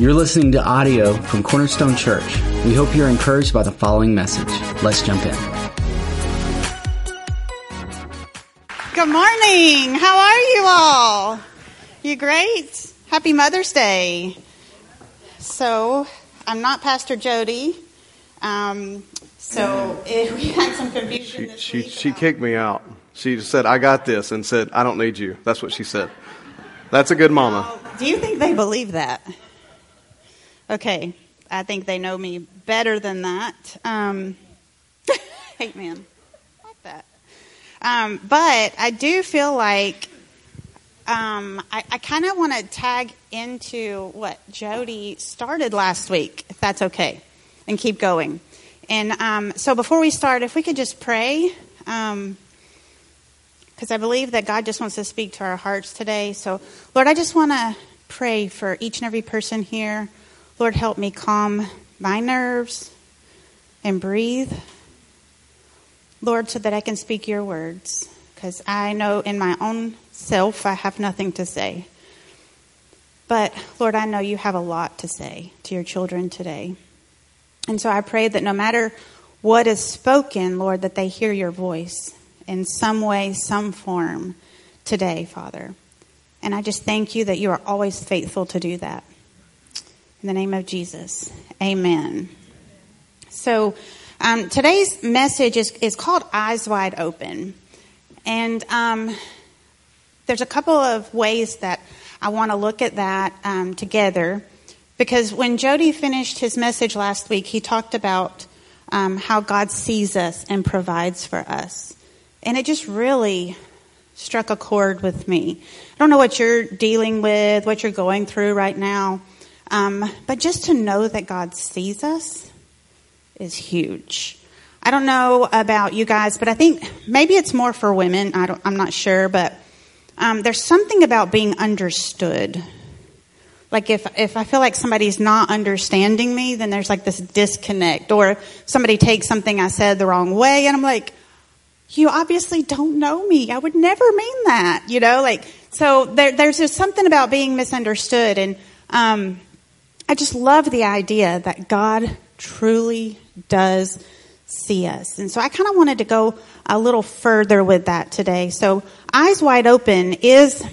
You're listening to audio from Cornerstone Church. We hope you're encouraged by the following message. Let's jump in. Good morning. How are you all? You great? Happy Mother's Day. So, I'm not Pastor Jody. We had some confusion this week. She kicked me out. She just said, I got this, and said, I don't need you. That's what she said. That's a good mama. Do you think they believe that? Okay. I think they know me better than that. Hey, man. I like that. But I do feel like I kind of want to tag into what Jody started last week, if that's okay, and keep going. And so before we start, if we could just pray, because I believe that God just wants to speak to our hearts today. So, Lord, I just want to pray for each and every person here. Lord, help me calm my nerves and breathe, Lord, so that I can speak your words, because I know in my own self I have nothing to say. But, Lord, I know you have a lot to say to your children today. And so I pray that no matter what is spoken, Lord, that they hear your voice in some way, some form today, Father. And I just thank you that you are always faithful to do that. In the name of Jesus, amen. So today's message is called Eyes Wide Open. And there's a couple of ways that I want to look at that together. Because when Jody finished his message last week, he talked about how God sees us and provides for us. And it just really struck a chord with me. I don't know what you're dealing with, what you're going through right now. But just to know that God sees us is huge. I don't know about you guys, but I think maybe it's more for women. I'm not sure, but there's something about being understood. Like if I feel like somebody's not understanding me, then there's like this disconnect. Or if somebody takes something I said the wrong way, and I'm like, you obviously don't know me. I would never mean that, you know. Like so, there's just something about being misunderstood, and I just love the idea that God truly does see us, and so I kind of wanted to go a little further with that today. So, Eyes Wide Open is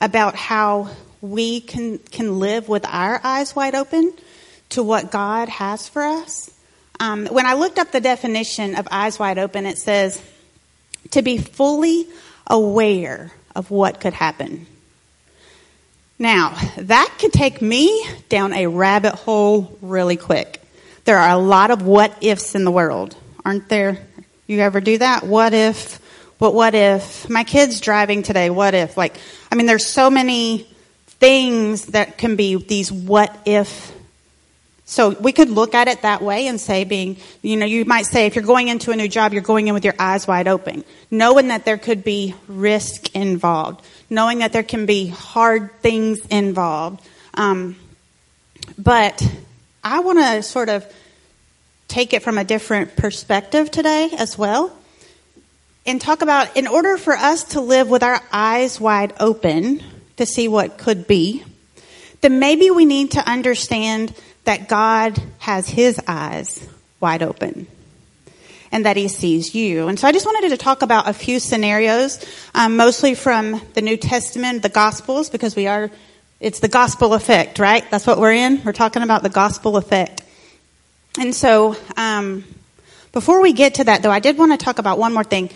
about how we can live with our eyes wide open to what God has for us. When I looked up the definition of eyes wide open, it says, to be fully aware of what could happen. Now, that could take me down a rabbit hole really quick. There are a lot of what-ifs in the world, aren't there? You ever do that? What if? But what if? My kid's driving today. What if? Like, I mean, there's so many things that can be these what-if. So we could look at it that way and say being, you know, you might say if you're going into a new job, you're going in with your eyes wide open, knowing that there could be risk involved, knowing that there can be hard things involved. But I want to sort of take it from a different perspective today as well and talk about in order for us to live with our eyes wide open to see what could be, then maybe we need to understand that God has his eyes wide open and that he sees you. And so I just wanted to talk about a few scenarios, mostly from the New Testament, the Gospels, because it's the Gospel Effect, right? That's what we're in. We're talking about the Gospel Effect. And so before we get to that, though, I did want to talk about one more thing.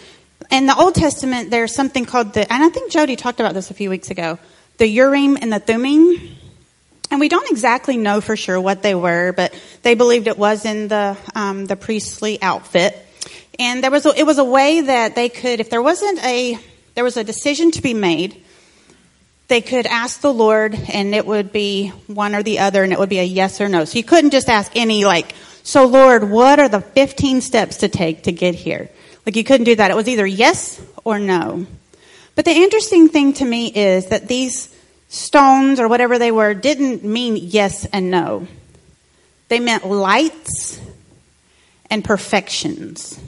In the Old Testament, there's something called and I think Jody talked about this a few weeks ago, the Urim and the Thummim. And we don't exactly know for sure what they were, but they believed it was in the priestly outfit. And it was a way that they could, if there was a decision to be made, they could ask the Lord and it would be one or the other and it would be a yes or no. So you couldn't just ask any so Lord, what are the 15 steps to take to get here? Like you couldn't do that. It was either yes or no. But the interesting thing to me is that these stones or whatever they were didn't mean yes and no. They meant lights and perfections.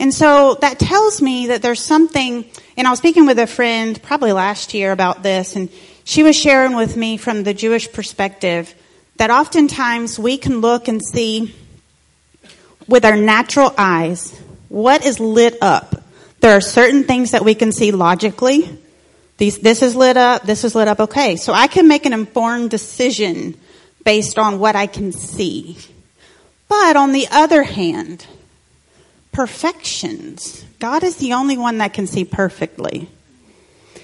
And so that tells me that there's something, and I was speaking with a friend probably last year about this, and She was sharing with me from the Jewish perspective that oftentimes we can look and see with our natural eyes what is lit up. There are certain things that we can see logically. This is lit up, this is lit up, okay. So I can make an informed decision based on what I can see. But on the other hand, perfections. God is the only one that can see perfectly.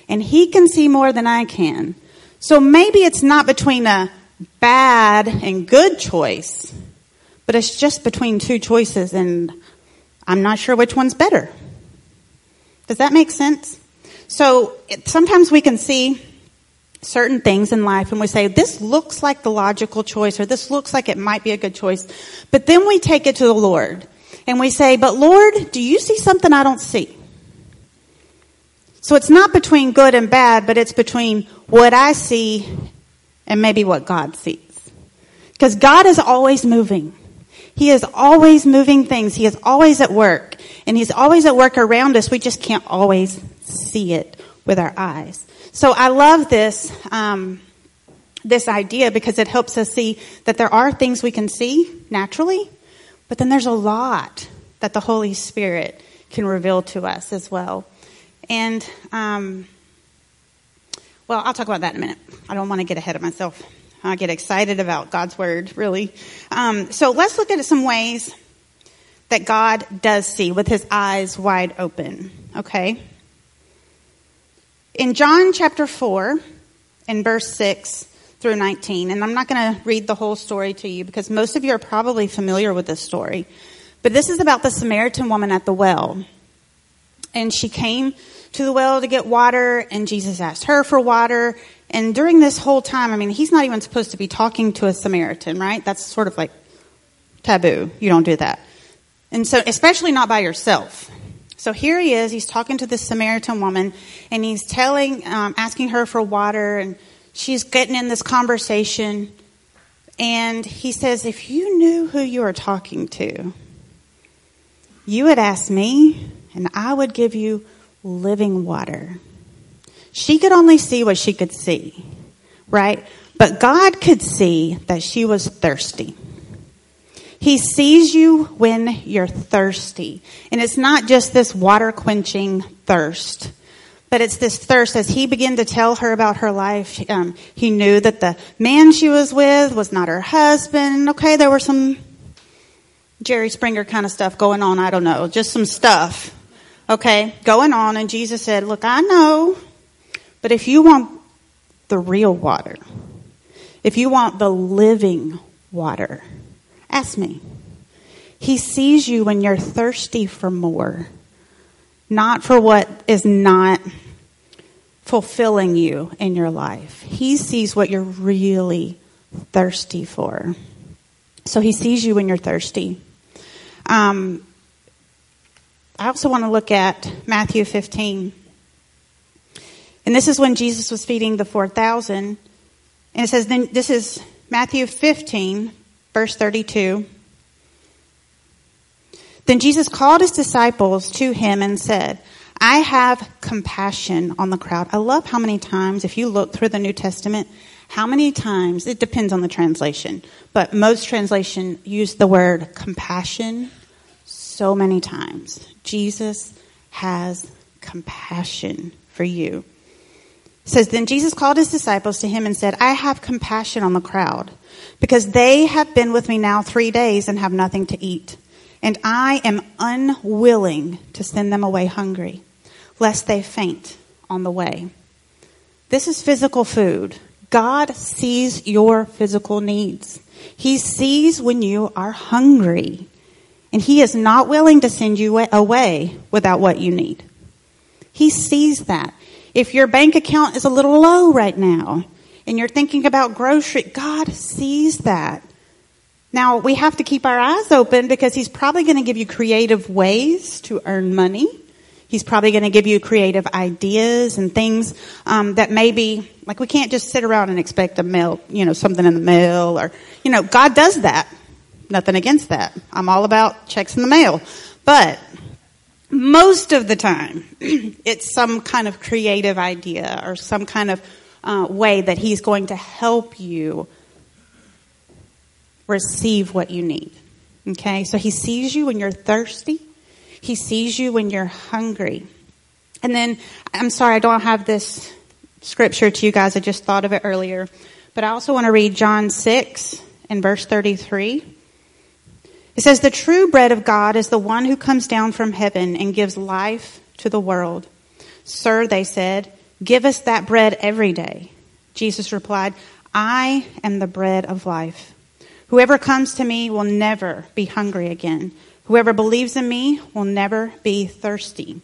And he can see more than I can. So maybe it's not between a bad and good choice, but it's just between two choices, and I'm not sure which one's better. Does that make sense? So sometimes we can see certain things in life and we say, this looks like the logical choice, or this looks like it might be a good choice. But then we take it to the Lord and we say, but Lord, do you see something I don't see? So it's not between good and bad, but it's between what I see and maybe what God sees. Because God is always moving. He is always moving things. He is always at work. And he's always at work around us. We just can't always see it with our eyes. So I love this this idea, because it helps us see that there are things we can see naturally, but then there's a lot that the Holy Spirit can reveal to us as well. And, I'll talk about that in a minute. I don't want to get ahead of myself. I get excited about God's word, really. So let's look at some ways that God does see with his eyes wide open, okay? In John chapter 4, in verse 6 through 19, and I'm not going to read the whole story to you because most of you are probably familiar with this story, but this is about the Samaritan woman at the well. And she came to the well to get water, and Jesus asked her for water. And during this whole time, I mean, he's not even supposed to be talking to a Samaritan, right? That's sort of like taboo. You don't do that. And so, especially not by yourself. So here he is, he's talking to this Samaritan woman, and he's asking her for water, and she's getting in this conversation, and he says, if you knew who you were talking to, you would ask me, and I would give you living water. She could only see what she could see, right? But God could see that she was thirsty. He sees you when you're thirsty. And it's not just this water-quenching thirst, but it's this thirst. As he began to tell her about her life, he knew that the man she was with was not her husband. Okay, there were some Jerry Springer kind of stuff going on. I don't know, just some stuff, okay, going on. And Jesus said, look, I know, but if you want the real water, if you want the living water, ask me. He sees you when you're thirsty for more, not for what is not fulfilling you in your life. He sees what you're really thirsty for. So he sees you when you're thirsty. I also want to look at Matthew 15. And this is when Jesus was feeding the 4,000. And it says, then this is Matthew 15, Verse 32, then Jesus called his disciples to him and said, I have compassion on the crowd. I love how many times, if you look through the New Testament, how many times, it depends on the translation, but most translation use the word compassion so many times. Jesus has compassion for you. It says, then Jesus called his disciples to him and said, I have compassion on the crowd, because they have been with me now 3 days and have nothing to eat. And I am unwilling to send them away hungry, lest they faint on the way. This is physical food. God sees your physical needs. He sees when you are hungry. And he is not willing to send you away without what you need. He sees that. If your bank account is a little low right now and you're thinking about grocery, God sees that. Now, we have to keep our eyes open, because he's probably going to give you creative ways to earn money. He's probably going to give you creative ideas and things that maybe, like, we can't just sit around and expect a mail, something in the mail, or, God does that. Nothing against that. I'm all about checks in the mail. But most of the time, it's some kind of creative idea or some kind of way that he's going to help you receive what you need. Okay, so he sees you when you're thirsty. He sees you when you're hungry. And then, I'm sorry, I don't have this scripture to you guys. I just thought of it earlier. But I also want to read John 6 and verse 33. It says, "The true bread of God is the one who comes down from heaven and gives life to the world." "Sir," they said, "give us that bread every day." Jesus replied, "I am the bread of life. Whoever comes to me will never be hungry again. Whoever believes in me will never be thirsty.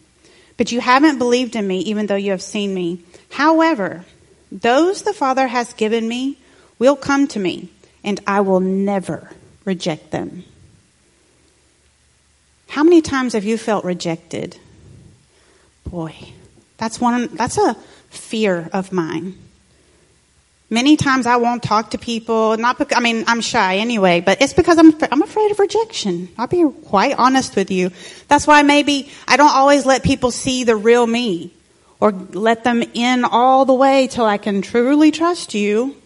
But you haven't believed in me, even though you have seen me. However, those the Father has given me will come to me, and I will never reject them." How many times have you felt rejected? Boy, that's a fear of mine. Many times I won't talk to people. I'm shy anyway, but it's because I'm afraid of rejection. I'll be quite honest with you. That's why maybe I don't always let people see the real me or let them in all the way till I can truly trust you,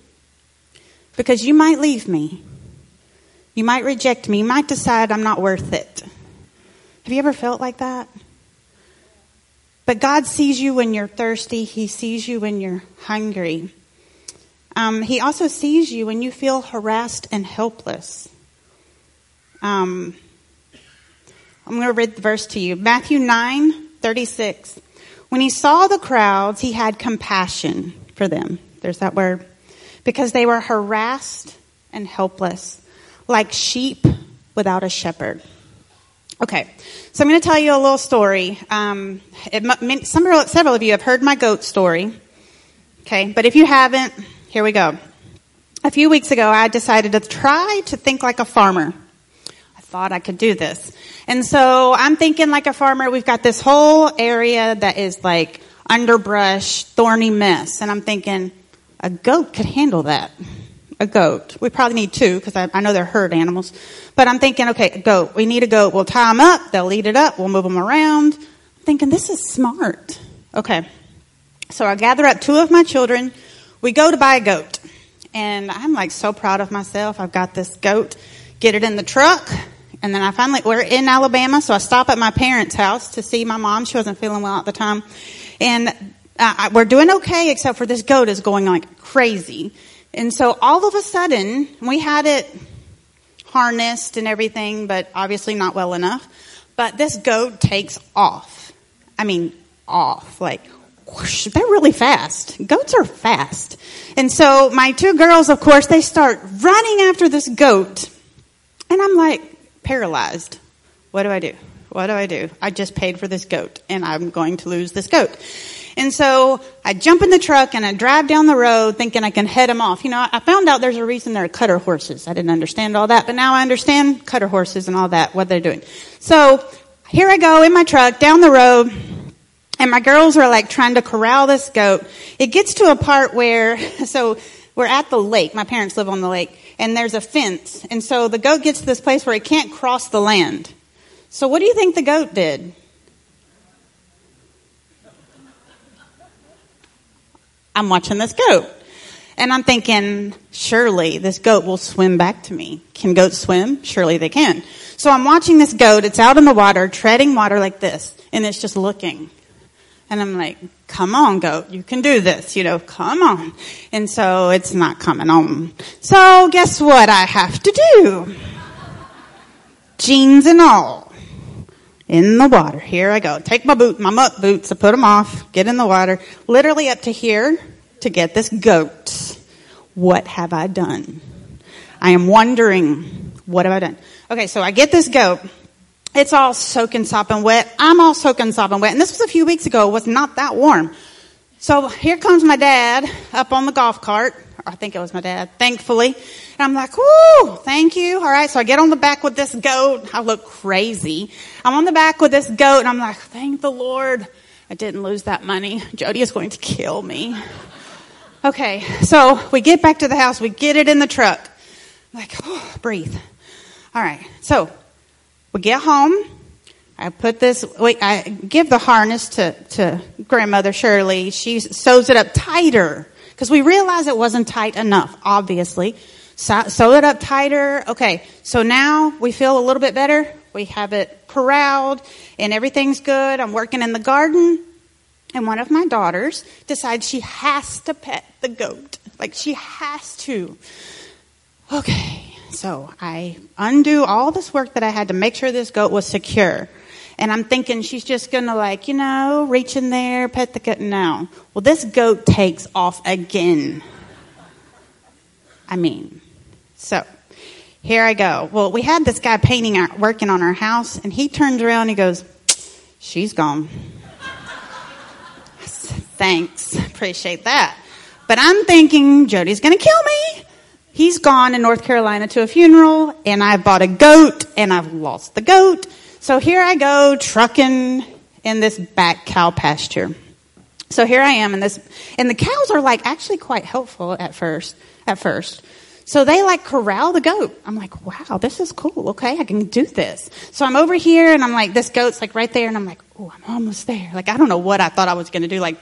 because you might leave me. You might reject me. You might decide I'm not worth it. Have you ever felt like that? But God sees you when you're thirsty. He sees you when you're hungry. He also sees you when you feel harassed and helpless. I'm going to read the verse to you. Matthew 9:36. "When he saw the crowds, he had compassion for them." There's that word. "Because they were harassed and helpless, like sheep without a shepherd." Okay, so I'm going to tell you a little story. Several of you have heard my goat story. Okay, but if you haven't, here we go. A few weeks ago, I decided to try to think like a farmer. I thought I could do this. And so I'm thinking like a farmer. We've got this whole area that is like underbrush, thorny mess. And I'm thinking, a goat could handle that. A goat. We probably need two, because I know they're herd animals. But I'm thinking, okay, a goat. We need a goat. We'll tie them up. They'll eat it up. We'll move them around. I'm thinking, this is smart. Okay. So I gather up two of my children. We go to buy a goat. And I'm like so proud of myself. I've got this goat. Get it in the truck. And then we're in Alabama. So I stop at my parents' house to see my mom. She wasn't feeling well at the time. And we're doing okay, except for this goat is going like crazy. And so all of a sudden, we had it harnessed and everything, but obviously not well enough. But this goat takes off. I mean, off. Like, whoosh, they're really fast. Goats are fast. And so my two girls, of course, they start running after this goat. And I'm like paralyzed. What do I do? What do I do? I just paid for this goat, and I'm going to lose this goat. And so I jump in the truck and I drive down the road thinking I can head them off. You know, I found out there's a reason there are cutter horses. I didn't understand all that, but now I understand cutter horses and all that, what they're doing. So here I go in my truck down the road, and my girls are like trying to corral this goat. It gets to a part where, so we're at the lake. My parents live on the lake, and there's a fence. And so the goat gets to this place where it can't cross the land. So what do you think the goat did? I'm watching this goat, and I'm thinking, surely this goat will swim back to me. Can goats swim? Surely they can. So I'm watching this goat. It's out in the water, treading water like this, and it's just looking. And I'm like, come on, goat. You can do this. You know, come on. And so it's not coming on. So guess what I have to do? Jeans and all. In the water. Here I go. Take my boot, my muck boots. I put them off. Get in the water. Literally up to here to get this goat. What have I done? I am wondering, what have I done? Okay, so I get this goat. It's all soaking, sopping wet. I'm all soaking, sopping wet. And this was a few weeks ago. It was not that warm. So here comes my dad up on the golf cart. I think it was my dad, thankfully. And I'm like, whoo, thank you. All right, so I get on the back with this goat. I look crazy. I'm on the back with this goat, and I'm like, thank the Lord. I didn't lose that money. Jody is going to kill me. Okay, so we get back to the house. We get it in the truck. I'm like, oh, breathe. All right, so we get home. I give the harness to Grandmother Shirley. She sews it up tighter. because we realized it wasn't tight enough, obviously. Sew it up tighter. Okay, so now we feel a little bit better. We have it corralled, and everything's good. I'm working in the garden, and one of my daughters decides she has to pet the goat. Like, she has to. Okay, so I undo all this work that I had to make sure this goat was secure. And I'm thinking she's just going to, like, you know, reach in there, pet the goat. No. Well, this goat takes off again. I mean, so here I go. Well, we had this guy painting, working on our house, and he turns around and he goes, she's gone. I said, thanks. Appreciate that. But I'm thinking Jody's going to kill me. He's gone in North Carolina to a funeral, and I bought a goat, and I've lost the goat. So here I go trucking in this back cow pasture. So here I am and the cows are like actually quite helpful at first. So they like corral the goat. I'm like, wow, this is cool. Okay, I can do this. So I'm over here and I'm like, this goat's like right there. And I'm like, oh, I'm almost there. Like, I don't know what I thought I was going to do, like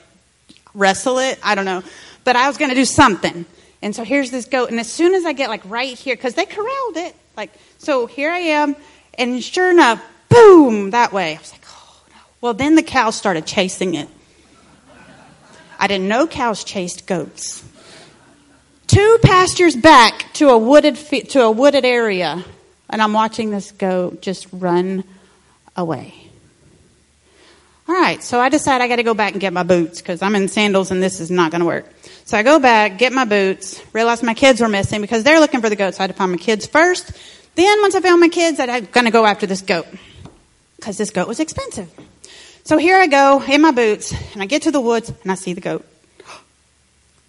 wrestle it. I don't know. But I was going to do something. And so here's this goat. And as soon as I get like right here, because they corralled it. Like, so here I am. And sure enough, boom, that way. I was like, oh, no. Well, then the cows started chasing it. I didn't know cows chased goats. 2 pastures back to a wooded area, and I'm watching this goat just run away. All right, so I decide I got to go back and get my boots because I'm in sandals and this is not going to work. So I go back, get my boots, realize my kids were missing because they're looking for the goats. So I had to find my kids first. Then once I found my kids, I'm going to go after this goat because this goat was expensive. So here I go in my boots, and I get to the woods, and I see the goat.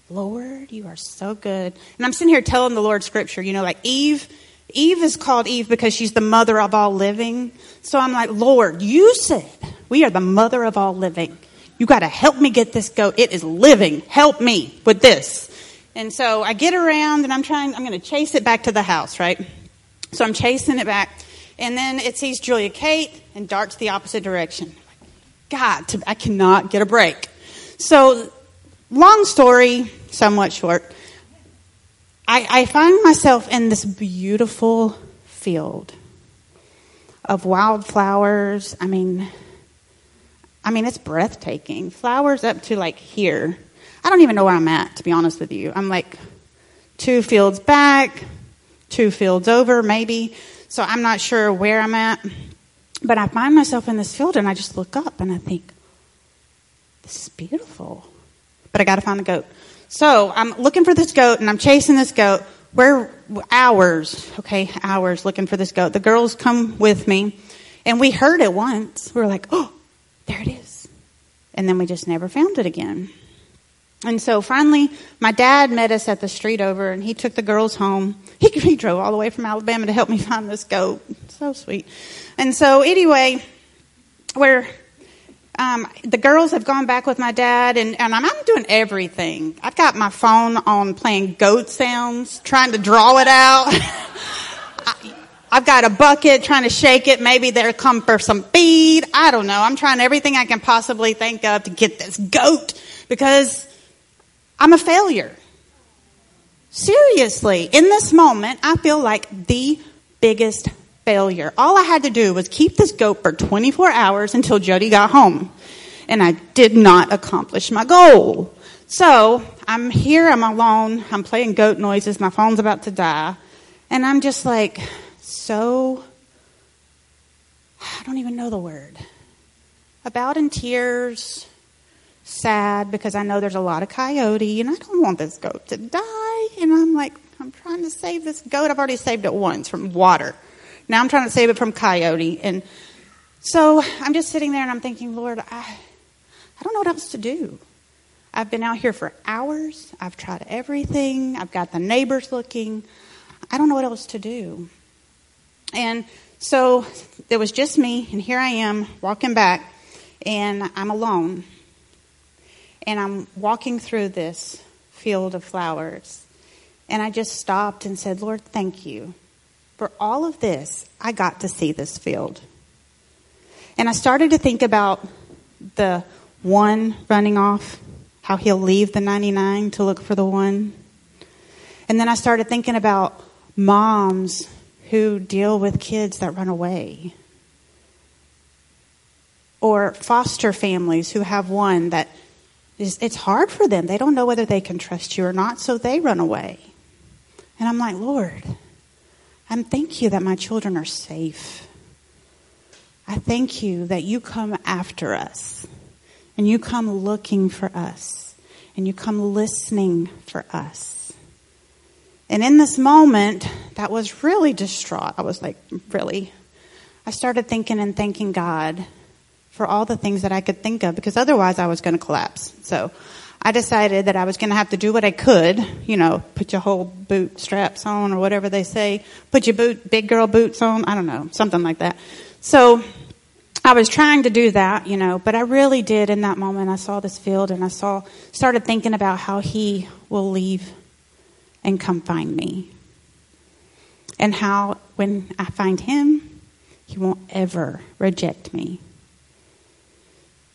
Lord, you are so good. And I'm sitting here telling the Lord scripture, you know, like Eve. Eve is called Eve because she's the mother of all living. So I'm like, Lord, you said we are the mother of all living. You got to help me get this goat. It is living. Help me with this. And so I get around, and I'm going to chase it back to the house, right? So I'm chasing it back. And then it sees Julia Kate and darts the opposite direction. God, I cannot get a break. So long story, somewhat short. I find myself in this beautiful field of wildflowers. I mean, it's breathtaking. Flowers up to like here. I don't even know where I'm at, to be honest with you. I'm like 2 fields back, 2 fields over, maybe. So I'm not sure where I'm at. But I find myself in this field, and I just look up, and I think, this is beautiful. But I got to find the goat. So I'm looking for this goat, and I'm chasing this goat. We're hours looking for this goat. The girls come with me, and we heard it once. We were like, oh, there it is. And then we just never found it again. And so finally, my dad met us at the street over, and he took the girls home. He drove all the way from Alabama to help me find this goat. So sweet. And so anyway, the girls have gone back with my dad, and I'm doing everything. I've got my phone on playing goat sounds, trying to draw it out. I've got a bucket trying to shake it. Maybe they'll come for some feed. I don't know. I'm trying everything I can possibly think of to get this goat because I'm a failure. Seriously, in this moment, I feel like the biggest failure. All I had to do was keep this goat for 24 hours until Jody got home. And I did not accomplish my goal. So I'm here, I'm alone, I'm playing goat noises, my phone's about to die. And I'm just like, so, I don't even know the word. About in tears, sad, because I know there's a lot of coyote, and I don't want this goat to die. And I'm like, I'm trying to save this goat. I've already saved it once from water. Now I'm trying to save it from coyote. And so I'm just sitting there and I'm thinking, Lord, I don't know what else to do. I've been out here for hours. I've tried everything. I've got the neighbors looking. I don't know what else to do. And so it was just me. And here I am walking back and I'm alone. And I'm walking through this field of flowers. And I just stopped and said, Lord, thank you. For all of this, I got to see this field. And I started to think about the one running off, how he'll leave the 99 to look for the one. And then I started thinking about moms who deal with kids that run away, or foster families who have one that is, it's hard for them. They don't know whether they can trust you or not, so they run away. And I'm like, Lord, I thank you that my children are safe. I thank you that you come after us, and you come looking for us, and you come listening for us. And in this moment, that was really distraught. I was like, really? I started thinking and thanking God for all the things that I could think of, because otherwise I was going to collapse. So I decided that I was going to have to do what I could, you know, put your whole boot straps on or whatever they say, put your big girl boots on, I don't know, something like that. So I was trying to do that, you know, but I really did in that moment. I saw this field and I started thinking about how he will leave and come find me, and how when I find him, he won't ever reject me.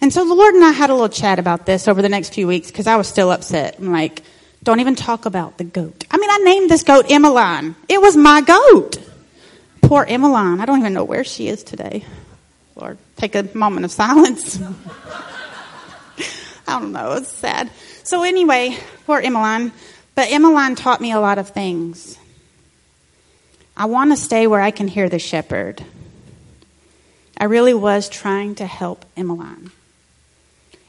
And so the Lord and I had a little chat about this over the next few weeks, because I was still upset. I'm like, don't even talk about the goat. I mean, I named this goat Emmeline. It was my goat. Poor Emmeline. I don't even know where she is today. Lord, take a moment of silence. I don't know. It's sad. So anyway, poor Emmeline. But Emmeline taught me a lot of things. I want to stay where I can hear the shepherd. I really was trying to help Emmeline.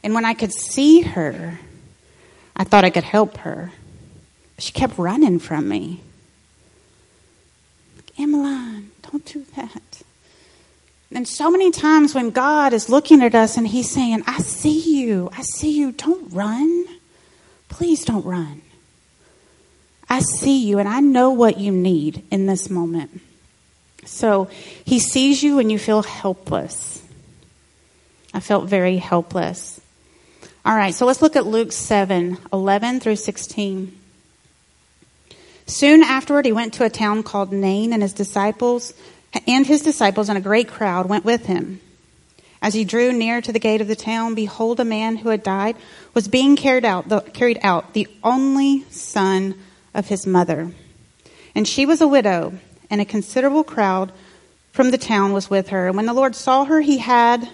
And when I could see her, I thought I could help her. But she kept running from me. Emmeline, don't do that. And so many times when God is looking at us and he's saying, I see you, don't run. Please don't run. I see you, and I know what you need in this moment. So he sees you and you feel helpless. I felt very helpless. All right, so let's look at Luke 7:11 through 16. Soon afterward, he went to a town called Nain, and his disciples and a great crowd went with him. As he drew near to the gate of the town, behold, a man who had died was being carried out, the only son of his mother. And she was a widow, and a considerable crowd from the town was with her. And when the Lord saw her, he had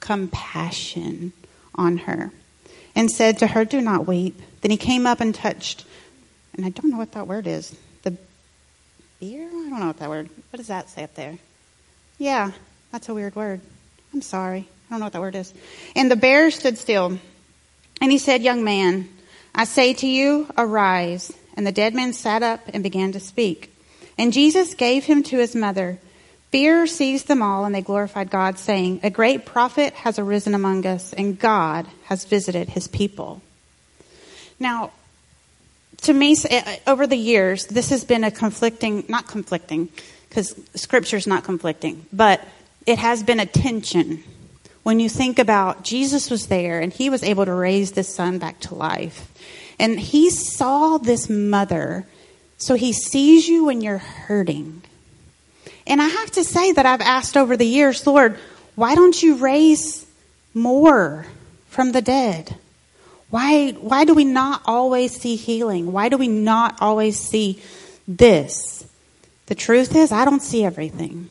compassion on her and said to her, do not weep. Then he came up and touched, and I don't know what that word is. The beer? I don't know what that word. What does that say up there? Yeah, that's a weird word. I'm sorry. I don't know what that word is. And the bear stood still, and he said, young man, I say to you, arise. And the dead man sat up and began to speak. And Jesus gave him to his mother. Fear seized them all, and they glorified God, saying, a great prophet has arisen among us, and God has visited his people. Now, to me, over the years, this has been not conflicting, because Scripture's not conflicting, but it has been a tension. When you think about Jesus was there, and he was able to raise this son back to life, and he saw this mother. So he sees you when you're hurting. And I have to say that I've asked over the years, Lord, why don't you raise more from the dead? Why do we not always see healing? Why do we not always see this? The truth is, I don't see everything.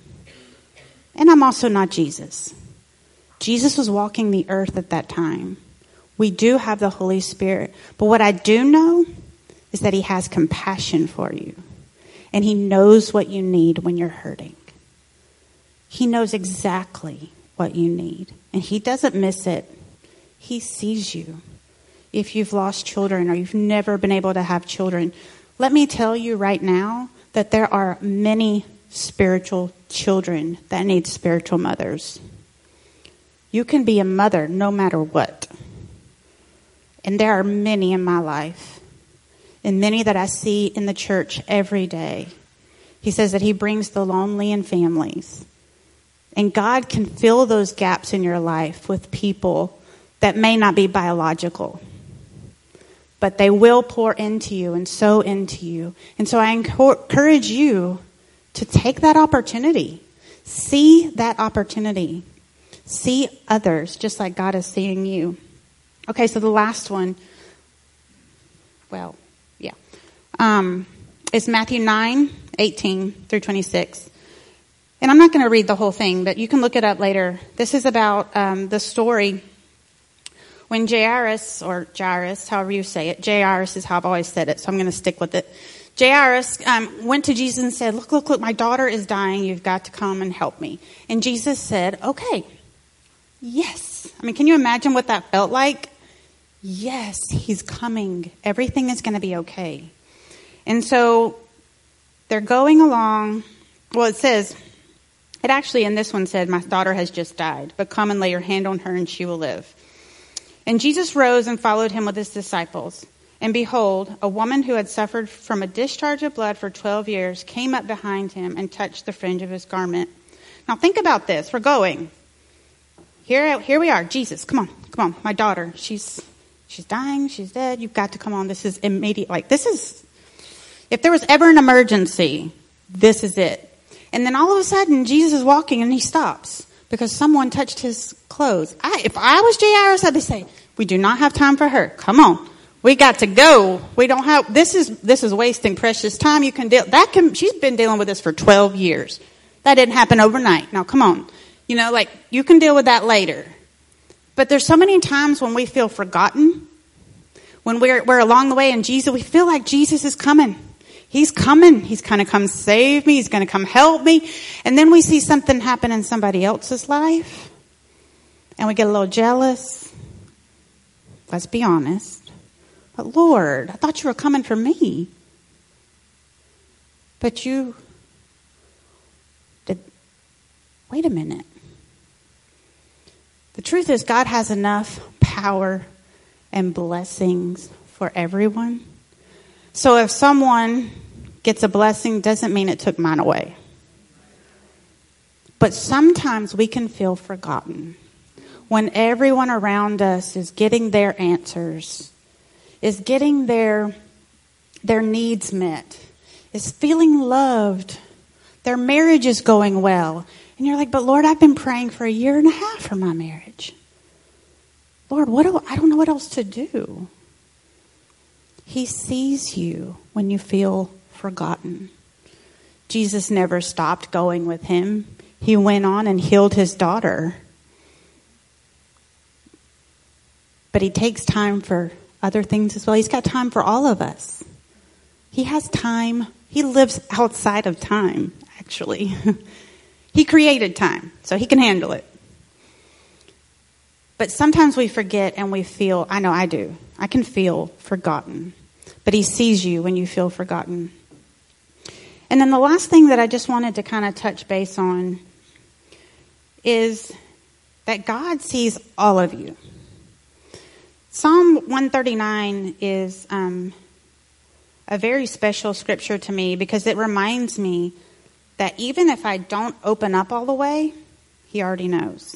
And I'm also not Jesus. Jesus was walking the earth at that time. We do have the Holy Spirit. But what I do know is that he has compassion for you. And he knows what you need when you're hurting. He knows exactly what you need. And he doesn't miss it. He sees you. If you've lost children or you've never been able to have children, let me tell you right now that there are many spiritual children that need spiritual mothers. You can be a mother no matter what. And there are many in my life, and many that I see in the church every day. He says that he brings the lonely in families. And God can fill those gaps in your life with people that may not be biological, but they will pour into you and sow into you. And so I encourage you to take that opportunity. See that opportunity. See others just like God is seeing you. Okay, so the last one, well, yeah. It's Matthew 9:18-26. And I'm not going to read the whole thing, but you can look it up later. This is about the story when Jairus, or Jairus, however you say it. Jairus is how I've always said it, so I'm going to stick with it. Jairus went to Jesus and said, look, my daughter is dying. You've got to come and help me. And Jesus said, okay, yes. I mean, can you imagine what that felt like? Yes, he's coming. Everything is going to be okay. And so they're going along. Well, it says... It actually, in this one, said, my daughter has just died, but come and lay your hand on her and she will live. And Jesus rose and followed him with his disciples. And behold, a woman who had suffered from a discharge of blood for 12 years came up behind him and touched the fringe of his garment. Now think about this. We're going. Here we are. Jesus, come on. My daughter, she's dying. She's dead. You've got to come on. This is immediate. Like, this is, if there was ever an emergency, this is it. And then all of a sudden, Jesus is walking and he stops because someone touched his clothes. If I was Jairus, I'd say, we do not have time for her. Come on. We got to go. We don't have, this is wasting precious time. You can deal, she's been dealing with this for 12 years. That didn't happen overnight. Now, come on. You know, like, you can deal with that later. But there's so many times when we feel forgotten, when we're along the way and Jesus, we feel like Jesus is coming. He's coming. He's going to come save me. He's going to come help me. And then we see something happen in somebody else's life. And we get a little jealous. Let's be honest. But Lord, I thought you were coming for me. But you did. Wait a minute. The truth is, God has enough power and blessings for everyone. So if someone gets a blessing, doesn't mean it took mine away. But sometimes we can feel forgotten when everyone around us is getting their answers, is getting their needs met, is feeling loved, their marriage is going well. And you're like, but Lord, I've been praying for a year and a half for my marriage. Lord, I don't know what else to do. He sees you when you feel forgotten. Jesus never stopped going with him. He went on and healed his daughter. But he takes time for other things as well. He's got time for all of us. He has time. He lives outside of time, actually. He created time, so he can handle it. But sometimes we forget and we feel, I know I do, I can feel forgotten. But he sees you when you feel forgotten. And then the last thing that I just wanted to kind of touch base on is that God sees all of you. Psalm 139 is a very special scripture to me because it reminds me that even if I don't open up all the way, he already knows.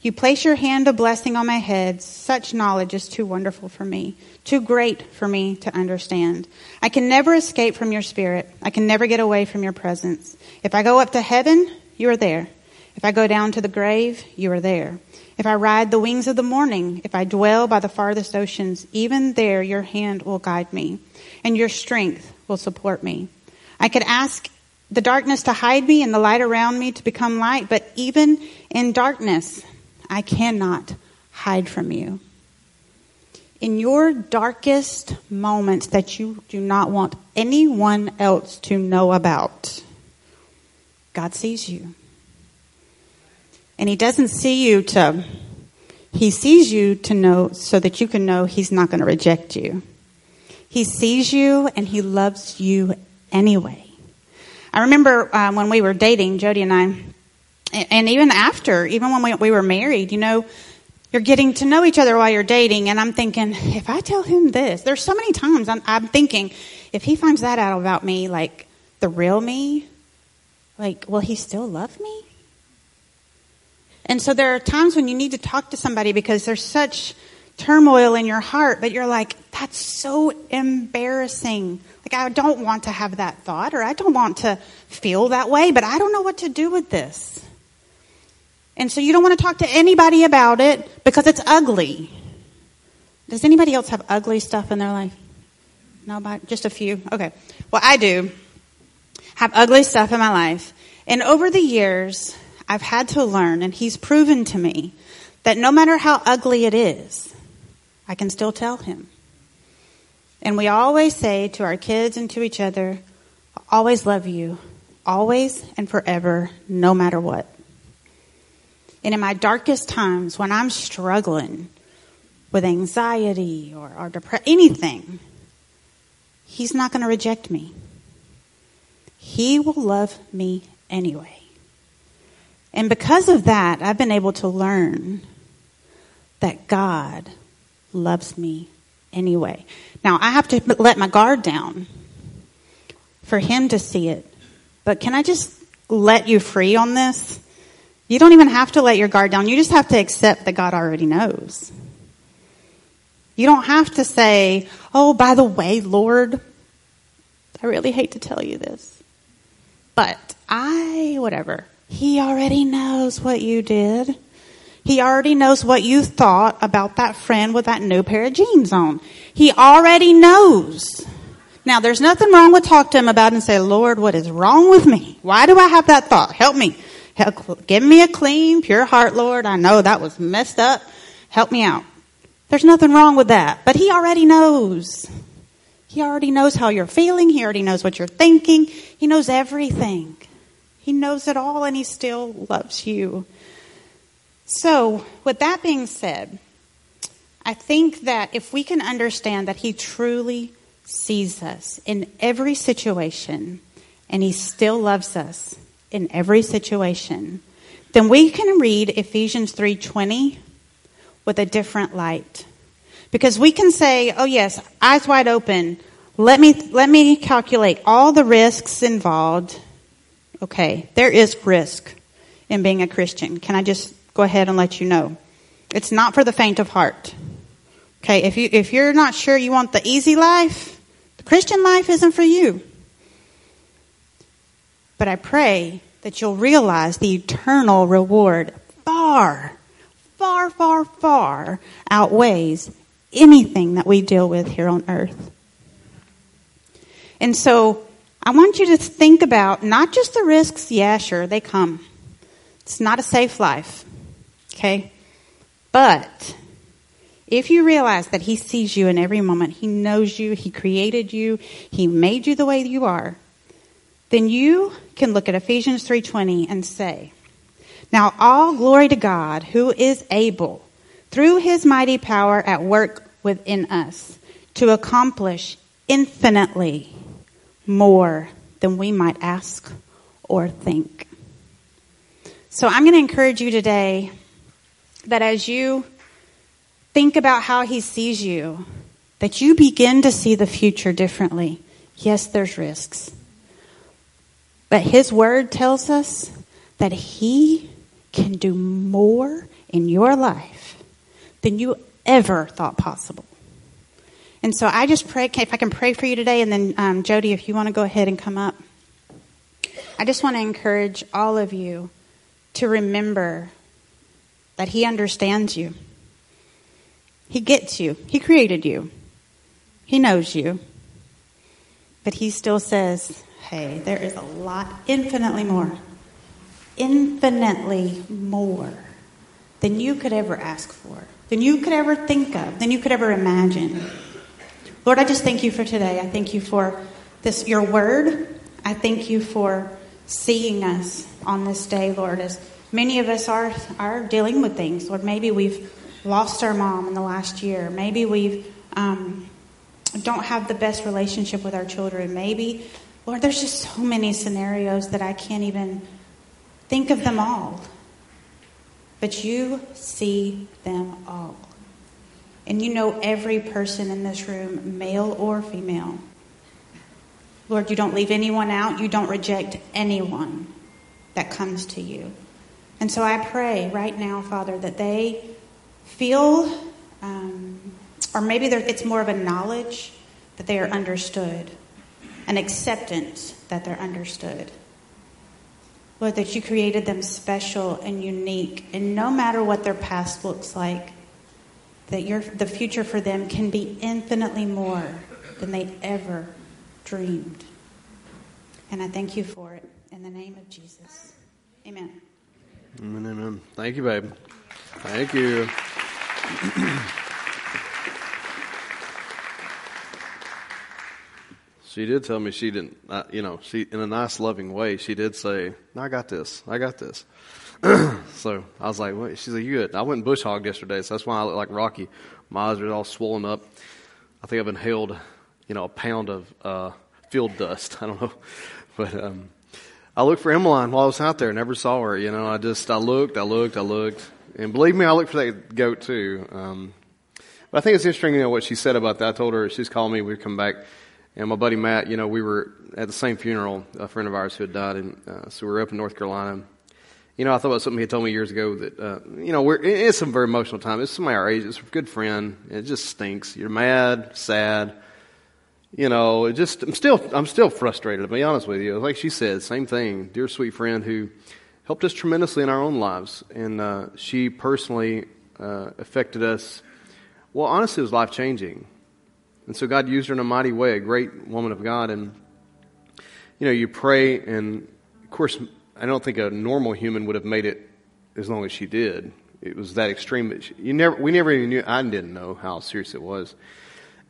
You place your hand of blessing on my head. Such knowledge is too wonderful for me, too great for me to understand. I can never escape from your spirit. I can never get away from your presence. If I go up to heaven, you are there. If I go down to the grave, you are there. If I ride the wings of the morning, if I dwell by the farthest oceans, even there your hand will guide me, and your strength will support me. I could ask the darkness to hide me and the light around me to become light, but even in darkness, I cannot hide from you. In your darkest moments that you do not want anyone else to know about, God sees you. And he doesn't see you to, he sees you to know so that you can know he's not going to reject you. He sees you and he loves you anyway. I remember when we were dating, Jody and I, and even when we were married, you know, you're getting to know each other while you're dating. And I'm thinking, if I tell him this, there's so many times I'm thinking, if he finds that out about me, like the real me, like, will he still love me? And so there are times when you need to talk to somebody because there's such turmoil in your heart, but you're like, that's so embarrassing. Like, I don't want to have that thought, or I don't want to feel that way, but I don't know what to do with this. And so you don't want to talk to anybody about it because it's ugly. Does anybody else have ugly stuff in their life? Nobody? Just a few? Okay. Well, I do have ugly stuff in my life. And over the years, I've had to learn, and he's proven to me, that no matter how ugly it is, I can still tell him. And we always say to our kids and to each other, I always love you, always and forever, no matter what. And in my darkest times, when I'm struggling with anxiety or anything, he's not going to reject me. He will love me anyway. And because of that, I've been able to learn that God loves me anyway. Now, I have to let my guard down for him to see it. But can I just let you free on this? You don't even have to let your guard down. You just have to accept that God already knows. You don't have to say, oh, by the way, Lord, I really hate to tell you this, but whatever. He already knows what you did. He already knows what you thought about that friend with that new pair of jeans on. He already knows. Now, there's nothing wrong with talk to him about it and say, Lord, what is wrong with me? Why do I have that thought? Help me. Give me a clean, pure heart, Lord. I know that was messed up. Help me out. There's nothing wrong with that. But he already knows. He already knows how you're feeling. He already knows what you're thinking. He knows everything. He knows it all, and he still loves you. So, with that being said, I think that if we can understand that he truly sees us in every situation, and he still loves us in every situation, then we can read Ephesians 3:20 with a different light. Because we can say, oh yes, eyes wide open, let me calculate all the risks involved. Okay, there is risk in being a Christian. Can I just go ahead and let you know? It's not for the faint of heart. Okay, if you're not sure you want the easy life, the Christian life isn't for you. But I pray that you'll realize the eternal reward far, far, far, far outweighs anything that we deal with here on earth. And so I want you to think about not just the risks. Yeah, sure, they come. It's not a safe life, okay? But if you realize that he sees you in every moment, he knows you, he created you, he made you the way you are, then you can look at Ephesians 3:20 and say, now all glory to God who is able, through his mighty power at work within us, to accomplish infinitely more than we might ask or think. So I'm going to encourage you today that as you think about how he sees you, that you begin to see the future differently. Yes, there's risks. But his word tells us that he can do more in your life than you ever thought possible. And so I just pray, if I can pray for you today, and then Jody, if you want to go ahead and come up. I just want to encourage all of you to remember that he understands you. He gets you. He created you. He knows you. But he still says, hey, there is a lot, infinitely more than you could ever ask for, than you could ever think of, than you could ever imagine. Lord, I just thank you for today. I thank you for this, your word. I thank you for seeing us on this day, Lord, as many of us are dealing with things. Lord, maybe we've lost our mom in the last year. Maybe we don't have the best relationship with our children. Maybe, Lord, there's just so many scenarios that I can't even think of them all. But you see them all. And you know every person in this room, male or female. Lord, you don't leave anyone out. You don't reject anyone. that comes to you. And so I pray right now, Father, that they feel, or maybe it's more of a knowledge that they are understood, an acceptance that they're understood. Lord, that you created them special and unique, and no matter what their past looks like, that the future for them can be infinitely more than they ever dreamed. And I thank you for it. In the name of Jesus. Amen. Amen, amen. Thank you, babe. Thank you. She did tell me she didn't, she, in a nice, loving way, she did say, "No, I got this. So I was like, "Wait," she's like, "You good?" I went and bush hogged yesterday, so that's why I look like Rocky. My eyes are all swollen up. I think I've inhaled, a pound of field dust. I don't know. But I looked for Emmeline while I was out there. Never saw her. I looked. And believe me, I looked for that goat too. But I think it's interesting, what she said about that. I told her, she's calling me, we'd come back. And my buddy Matt, we were at the same funeral, a friend of ours who had died, and so we were up in North Carolina. I thought about something he had told me years ago that, it's a very emotional time. It's somebody our age. It's a good friend. It just stinks. You're mad, sad. I'm still frustrated, to be honest with you. Like she said, same thing. Dear sweet friend who helped us tremendously in our own lives, and she personally affected us. Well, honestly, it was life-changing. And so God used her in a mighty way, a great woman of God. And, you pray, and, of course, I don't think a normal human would have made it as long as she did. It was that extreme. But we never even knew. I didn't know how serious it was.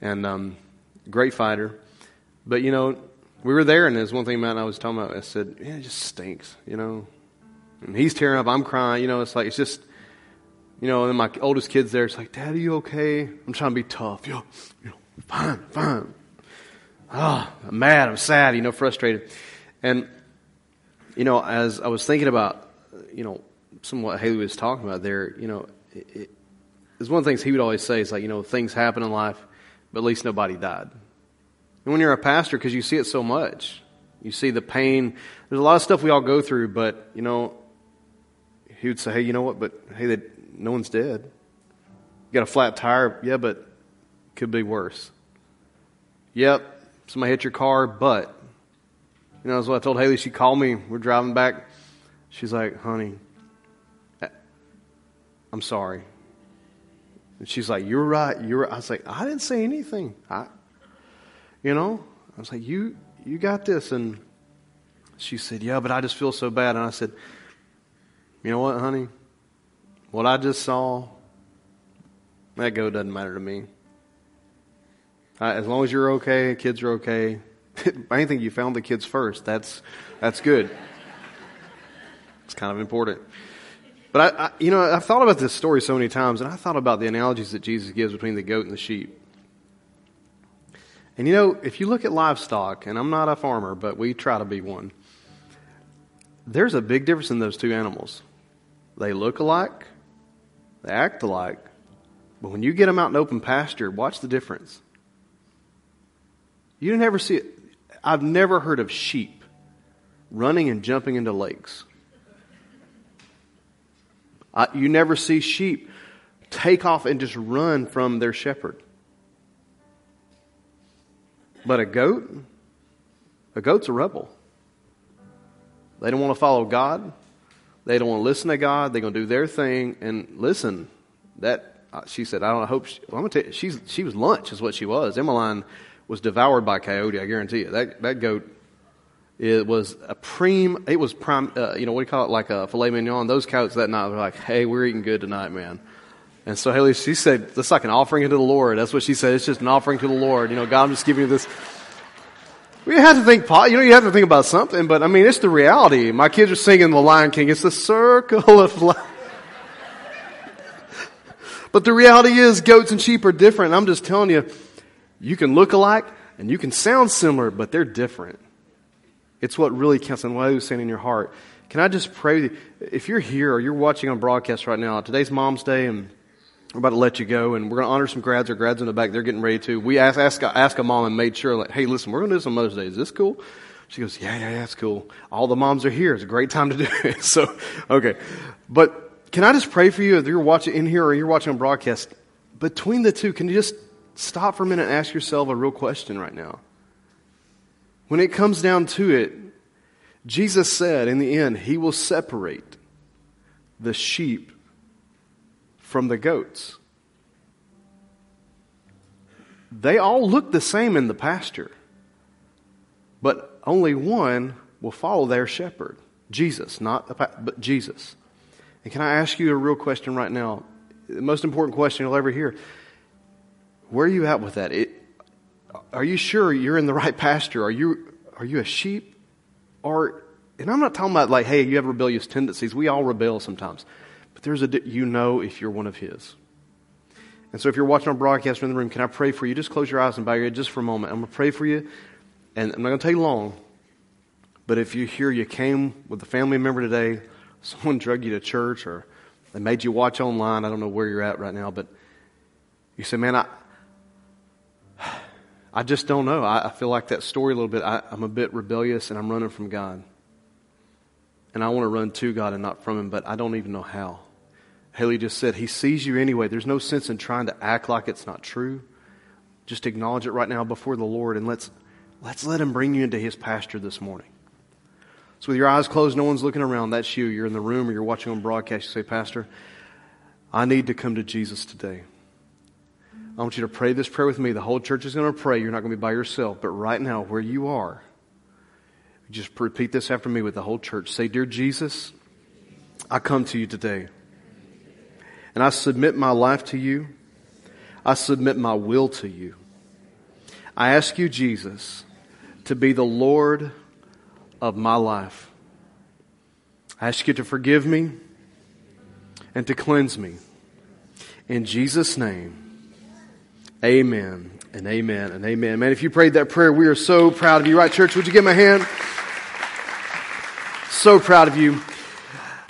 And great fighter. But, we were there, and there's one thing Matt and I was talking about. I said, it just stinks, And he's tearing up. I'm crying. It's just... and then my oldest kid's there. It's like, "Dad, are you okay?" I'm trying to be tough. Fine. I'm mad. I'm sad, frustrated. And, as I was thinking about, some of what Haley was talking about there, it's one of the things he would always say is like, things happen in life, but at least nobody died. And when you're a pastor, because you see it so much, you see the pain. There's a lot of stuff we all go through, but, he would say, "Hey, no one's dead. You got a flat tire, yeah, but could be worse. Yep, somebody hit your car, but." That's what I told Haley. She called me. We're driving back. She's like, "Honey, I'm sorry." And she's like, "You're right. You're right." I was like, "I didn't say anything. I was like, you got this." And she said, "Yeah, but I just feel so bad." And I said, "You know what, honey? What I just saw, that goat doesn't matter to me. As long as you're okay, kids are okay. I think you found the kids first. That's good. It's kind of important." But I've thought about this story so many times, and I thought about the analogies that Jesus gives between the goat and the sheep. And if you look at livestock, and I'm not a farmer, but we try to be one, there's a big difference in those two animals. They look alike. They act alike. But when you get them out in open pasture, watch the difference. You never see it. I've never heard of sheep running and jumping into lakes. You never see sheep take off and just run from their shepherd. But a goat's a rebel. They don't want to follow God. They don't want to listen to God. They're going to do their thing. And listen, she said, I'm going to tell you, she was lunch is what she was. Emmeline was devoured by coyote, I guarantee you. That goat, it was filet mignon. Those coyotes that night were like, "Hey, we're eating good tonight, man." And so Haley, she said, "That's like an offering to the Lord." That's what she said. "It's just an offering to the Lord. God, I'm just giving you this." We have to think, you have to think about something, but it's the reality. My kids are singing The Lion King. It's the circle of life. But the reality is goats and sheep are different. I'm just telling you, you can look alike and you can sound similar, but they're different. It's what really counts and what is saying in your heart. Can I just pray with you? If you're here or you're watching on broadcast right now, today's Mom's Day, and we're about to let you go, and we're going to honor some grads or grads in the back. They're getting ready to. We asked a mom and made sure, like, "Hey, listen, we're going to do some Mother's Day. Is this cool?" She goes, yeah, that's cool. All the moms are here. It's a great time to do it. So, okay. But can I just pray for you if you're watching in here or you're watching on broadcast? Between the two, can you just stop for a minute and ask yourself a real question right now? When it comes down to it, Jesus said in the end, he will separate the sheep from the goats. They all look the same in the pasture, but only one will follow their shepherd, Jesus, but Jesus. And can I ask you a real question right now? The most important question you'll ever hear. Where are you at with that? Are you sure you're in the right pasture? Are you a sheep? And I'm not talking about like, hey, you have rebellious tendencies. We all rebel sometimes. But there's you know if you're one of his. And so if you're watching our broadcast or in the room, can I pray for you? Just close your eyes and bow your head just for a moment. I'm going to pray for you. And I'm not going to take long. But if you're here, you came with a family member today, someone drug you to church, or they made you watch online. I don't know where you're at right now. But you say, man, I just don't know. I feel like that story a little bit. I'm a bit rebellious and I'm running from God. And I want to run to God and not from him, but I don't even know how. Haley just said, he sees you anyway. There's no sense in trying to act like it's not true. Just acknowledge it right now before the Lord, and let's let him bring you into his pasture this morning. So with your eyes closed, no one's looking around. That's you. You're in the room or you're watching on broadcast. You say, Pastor, I need to come to Jesus today. I want you to pray this prayer with me. The whole church is going to pray. You're not going to be by yourself. But right now, where you are, just repeat this after me with the whole church. Say, Dear Jesus, I come to you today. And I submit my life to you. I submit my will to you. I ask you, Jesus, to be the Lord of my life. I ask you to forgive me and to cleanse me. In Jesus' name, amen and amen and amen. Man, if you prayed that prayer, we are so proud of you. Right, church, would you give them a hand? So proud of you.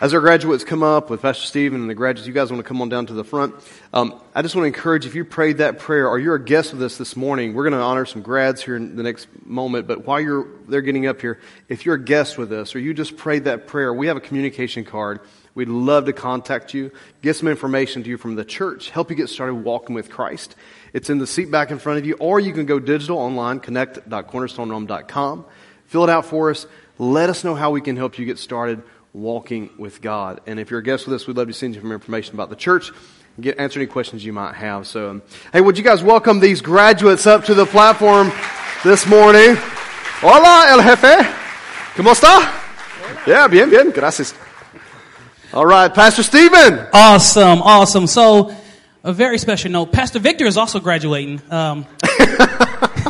As our graduates come up with Pastor Stephen and the graduates, you guys want to come on down to the front. I just want to encourage, if you prayed that prayer or you're a guest with us this morning, we're going to honor some grads here in the next moment. But while they're getting up here, if you're a guest with us or you just prayed that prayer, we have a communication card. We'd love to contact you, get some information to you from the church, help you get started walking with Christ. It's in the seat back in front of you, or you can go digital online, connect.cornerstonerome.com. Fill it out for us. Let us know how we can help you get started walking with God. And if you're a guest with us, we'd love to send you some information about the church and answer any questions you might have. So, hey, would you guys welcome these graduates up to the platform this morning? Hola, el jefe. ¿Cómo está? Yeah, bien, bien. Gracias. All right, Pastor Stephen. Awesome, awesome. So, a very special note. Pastor Victor is also graduating.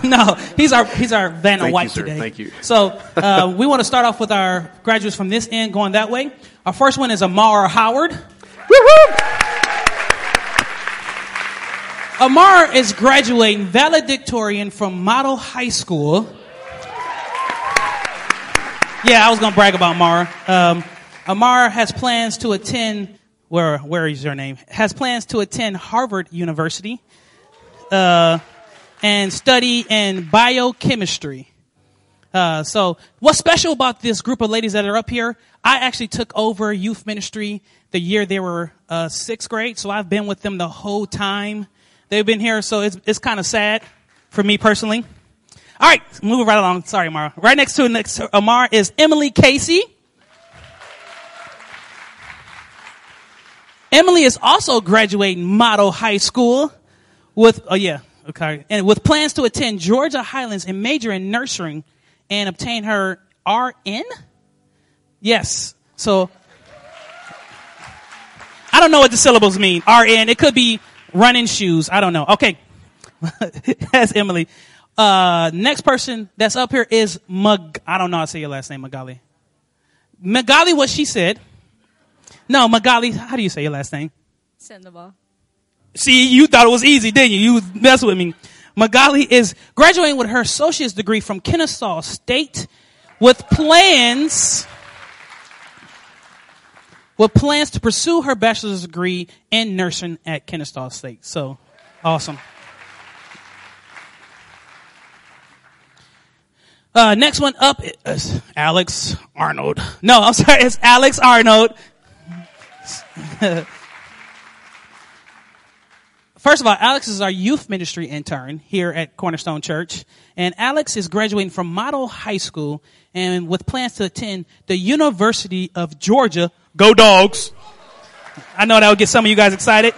No, he's our Vanna White today. Thank you. So we want to start off with our graduates from this end going that way. Our first one is Amara Howard. Woo-hoo! Amara is graduating valedictorian from Model High School. Yeah, I was gonna brag about Amara. Amara has plans to attend. Where is her name? Has plans to attend Harvard University. And study in biochemistry. So what's special about this group of ladies that are up here, I actually took over youth ministry the year they were sixth grade, so I've been with them the whole time they've been here, so it's kind of sad for me personally. All right, moving right along. Sorry, Amara. Right next to Amara is Emily Casey. Emily is also graduating Model High School with, okay, and with plans to attend Georgia Highlands and major in nursing and obtain her RN? Yes. So, I don't know what the syllables mean. RN, it could be running shoes. I don't know. Okay. That's Emily. Next person that's up here is I don't know how to say your last name, Magali. Magali, what she said. No, Magali, how do you say your last name? Sandoval. See, you thought it was easy, didn't you? You mess with me. Magali is graduating with her associate's degree from Kennesaw State with plans to pursue her bachelor's degree in nursing at Kennesaw State. So, awesome. Next one up is Alex Arnold. No, I'm sorry. It's Alex Arnold. First of all, Alex is our youth ministry intern here at Cornerstone Church. And Alex is graduating from Model High School and with plans to attend the University of Georgia. Go Dogs. I know that will get some of you guys excited.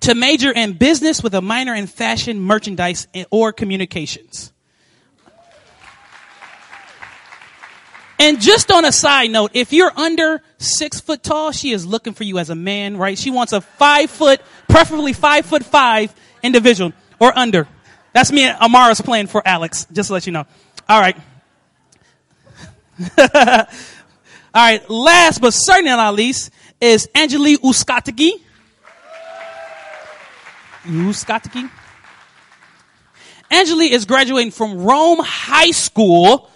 To major in business with a minor in fashion, merchandise, or communications. And just on a side note, if you're under 6 foot tall, she is looking for you as a man, right? She wants a 5 foot, preferably 5 foot five individual or under. That's me and Amara's plan for Alex, just to let you know. All right. All right. Last but certainly not least is Anjali Uscategui. Uscategui. Anjali is graduating from Rome High School.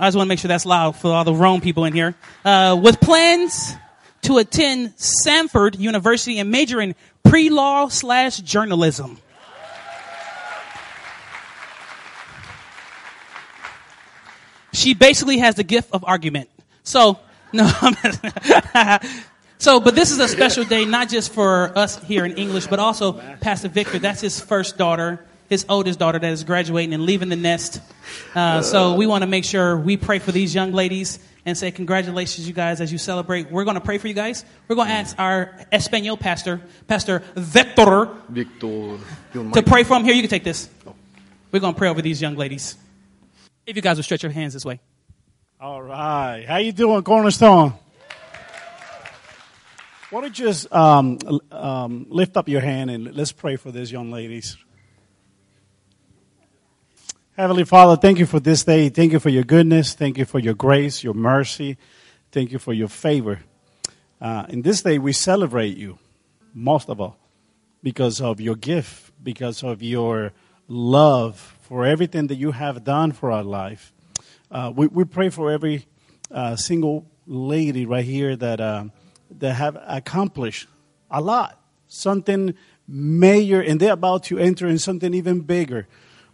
I just want to make sure that's loud for all the Rome people in here. With plans to attend Samford University and major in pre-law/journalism. She basically has the gift of argument. But this is a special day, not just for us here in English, but also Pastor Victor. That's his first daughter. His oldest daughter that is graduating and leaving the nest. So we want to make sure we pray for these young ladies and say congratulations, you guys, as you celebrate. We're going to pray for you guys. We're going to ask our Espanol pastor, Pastor Victor, to pray for them. Here, you can take this. We're going to pray over these young ladies. If you guys would stretch your hands this way. All right. How you doing, Cornerstone? Why don't you just lift up your hand and let's pray for these young ladies. Heavenly Father, thank you for this day. Thank you for your goodness. Thank you for your grace, your mercy. Thank you for your favor. In this day, we celebrate you, most of all, because of your gift, because of your love for everything that you have done for our life. We pray for every single lady right here that have accomplished a lot, something major, and they're about to enter in something even bigger.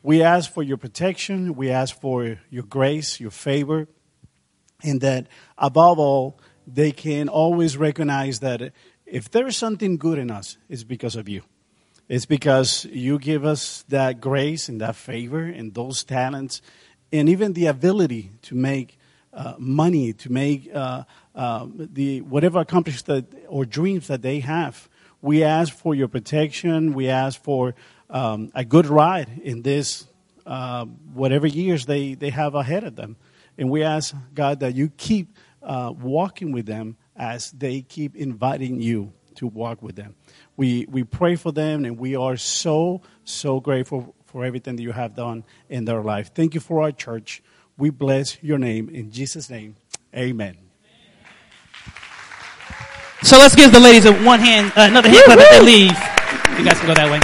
We ask for your protection. We ask for your grace, your favor, and that above all, they can always recognize that if there is something good in us, it's because of you. It's because you give us that grace and that favor and those talents and even the ability to make money, to make the whatever accomplishment or dreams that they have. We ask for your protection. We ask for a good ride in this, whatever years they have ahead of them. And we ask, God, that you keep walking with them as they keep inviting you to walk with them. We pray for them, and we are so, so grateful for everything that you have done in their life. Thank you for our church. We bless your name. In Jesus' name, amen. So let's give the ladies another hand clap as they leave. You guys can go that way.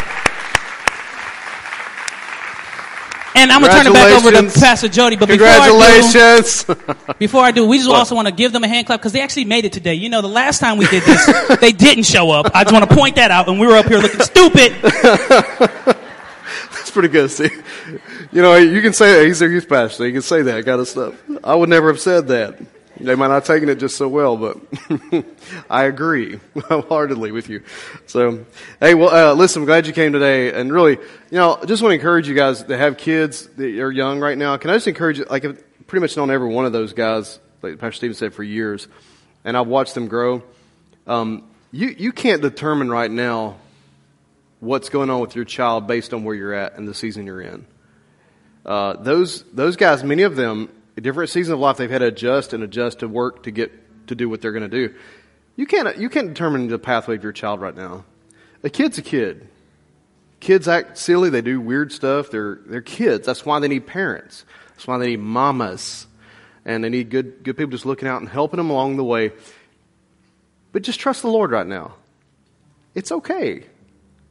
And I'm going to turn it back over to Pastor Jody. But congratulations. Before I do, we just also want to give them a hand clap because they actually made it today. You know, the last time we did this, they didn't show up. I just want to point that out. And we were up here looking stupid. That's pretty good. See, you know, you can say that. He's their youth pastor. You can say that kind of stuff. I would never have said that. They might not have taken it just so well, but I agree wholeheartedly with you. So, hey, well, listen, I'm glad you came today. And really, you know, I just want to encourage you guys that have kids that are young right now. Can I just encourage you, like, I've pretty much known every one of those guys, like Pastor Stephen said, for years. And I've watched them grow. You can't determine right now what's going on with your child based on where you're at and the season you're in. Those guys, many of them, a different season of life, they've had to adjust to work to get to do what they're going to do. You can't determine the pathway of your child right now. A kid's a kid. Kids act silly. They do weird stuff. They're kids. That's why they need parents. That's why they need mamas. And they need good people just looking out and helping them along the way. But just trust the Lord right now. It's okay.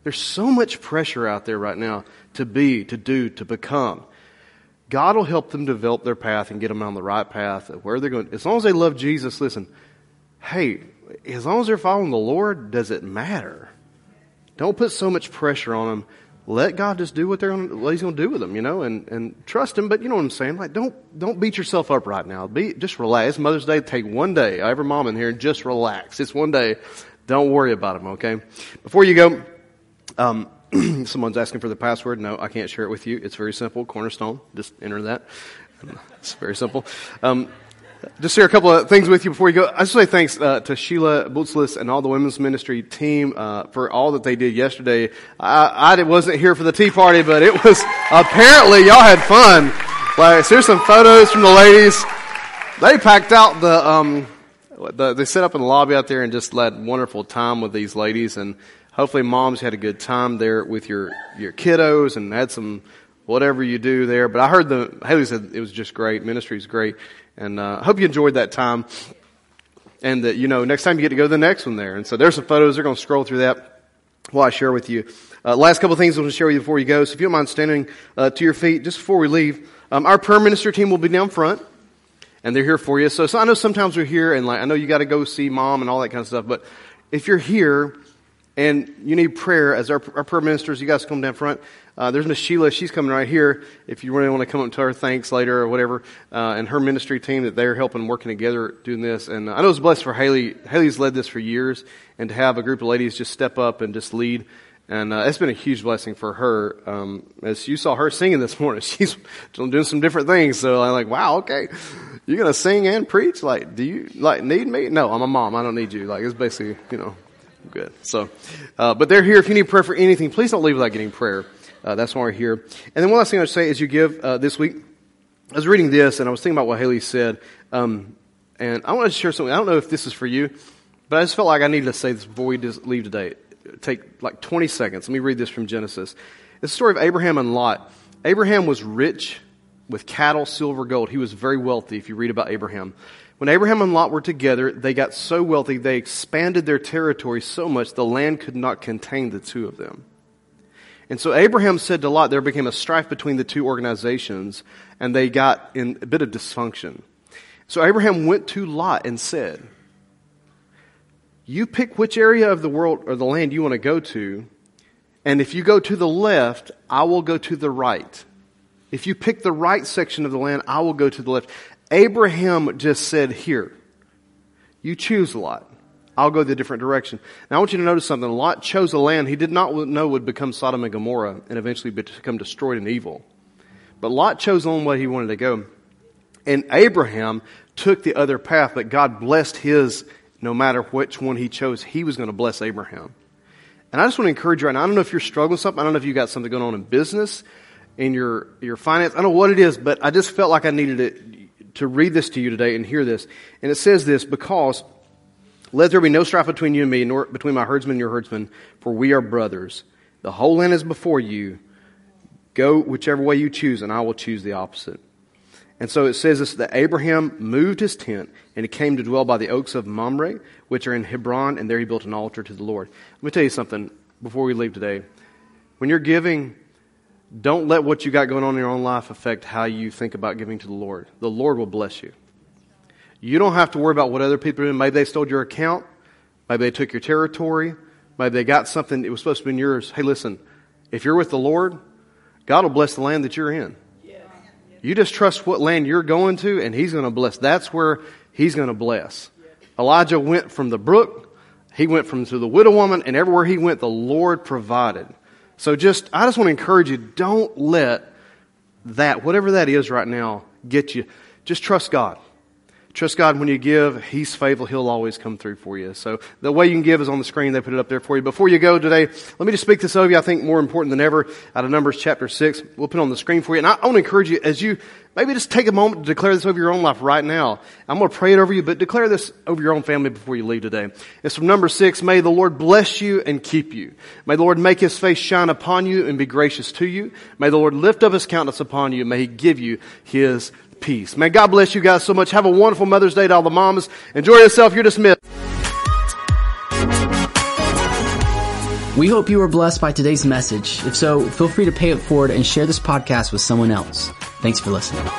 There's so much pressure out there right now to be, to do, to become. God will help them develop their path and get them on the right path of where they're going. As long as they love Jesus, listen, hey, as long as they're following the Lord, does it matter? Don't put so much pressure on them. let God just do what He's going to do with them, you know, and trust Him. But you know what I'm saying? Like, don't beat yourself up right now. Just relax. It's Mother's Day. Take one day. Every mom in here, just relax. It's one day. Don't worry about them, okay? Before you go, someone's asking for the password. No, I can't share it with you. It's very simple. Cornerstone. Just enter that. It's very simple. Just share a couple of things with you before you go. I just say thanks to Sheila Bootsless and all the women's ministry team for all that they did yesterday. I wasn't here for the tea party, but it was apparently y'all had fun. Like, here's some photos from the ladies. They packed out they set up in the lobby out there and just had wonderful time with these ladies. And hopefully, moms had a good time there with your kiddos and had some whatever you do there. But I heard Haley said it was just great. Ministry's great. And I hope you enjoyed that time, and that, you know, next time you get to go to the next one there. And so there's some photos. They're going to scroll through that while I share with you. Last couple of things I want to share with you before you go. So if you don't mind standing to your feet just before we leave, our prayer ministry team will be down front, and they're here for you. So I know sometimes we're here, and like I know you got to go see mom and all that kind of stuff. But if you're here and you need prayer, as our prayer ministers, you guys come down front. There's Miss Sheila. She's coming right here. If you really want to come up to her, thanks later or whatever. And her ministry team that they're helping, working together, doing this. And I know it's blessed for Haley. Haley's led this for years. And to have a group of ladies just step up and just lead. And it's been a huge blessing for her. As you saw her singing this morning, she's doing some different things. So I'm like, wow, okay, you're going to sing and preach? Like, do you like need me? No, I'm a mom. I don't need you. Like, it's basically, you know, good. So, but they're here. If you need prayer for anything, please don't leave without getting prayer. That's why we're here. And then one last thing I would say is you give this week. I was reading this, and I was thinking about what Haley said. And I wanted to share something. I don't know if this is for you, but I just felt like I needed to say this before we leave today. Take like 20 seconds. Let me read this from Genesis. It's the story of Abraham and Lot. Abraham was rich with cattle, silver, gold. He was very wealthy if you read about Abraham. When Abraham and Lot were together, they got so wealthy, they expanded their territory so much the land could not contain the two of them. And so Abraham said to Lot, there became a strife between the two organizations, and they got in a bit of dysfunction. So Abraham went to Lot and said, you pick which area of the world or the land you want to go to, and if you go to the left, I will go to the right. If you pick the right section of the land, I will go to the left. Abraham just said, here, you choose Lot. I'll go the different direction. Now, I want you to notice something. Lot chose a land he did not know would become Sodom and Gomorrah and eventually become destroyed and evil. But Lot chose the only way he wanted to go. And Abraham took the other path, but God blessed his, no matter which one he chose, he was going to bless Abraham. And I just want to encourage you right now. I don't know if you're struggling with something. I don't know if you got something going on in business, in your finance. I don't know what it is, but I just felt like I needed to read this to you today and hear this. And it says this, because let there be no strife between you and me, nor between my herdsmen and your herdsmen, for we are brothers. The whole land is before you. Go whichever way you choose, and I will choose the opposite. And so it says this, that Abraham moved his tent, and he came to dwell by the oaks of Mamre, which are in Hebron, and there he built an altar to the Lord. Let me tell you something before we leave today. When you're giving, don't let what you got going on in your own life affect how you think about giving to the Lord. The Lord will bless you. You don't have to worry about what other people are doing. Maybe they stole your account. Maybe they took your territory. Maybe they got something that was supposed to be yours. Hey, listen, if you're with the Lord, God will bless the land that you're in. Yeah. You just trust what land you're going to, and He's going to bless. That's where He's going to bless. Yeah. Elijah went from the brook. He went to the widow woman, and everywhere he went, the Lord provided. So I just want to encourage you, don't let that, whatever that is right now, get you. Just trust God. Trust God when you give. He's faithful. He'll always come through for you. So the way you can give is on the screen. They put it up there for you. Before you go today, let me just speak this over you. I think more important than ever out of Numbers chapter 6. We'll put it on the screen for you. And I want to encourage you, as you maybe just take a moment to declare this over your own life right now. I'm going to pray it over you, but declare this over your own family before you leave today. It's from number 6. May the Lord bless you and keep you. May the Lord make His face shine upon you and be gracious to you. May the Lord lift up His countenance upon you. May He give you His peace. May God bless you guys so much. Have a wonderful Mother's Day to all the mamas. Enjoy yourself. You're dismissed. We hope you were blessed by today's message. If so, feel free to pay it forward and share this podcast with someone else. Thanks for listening.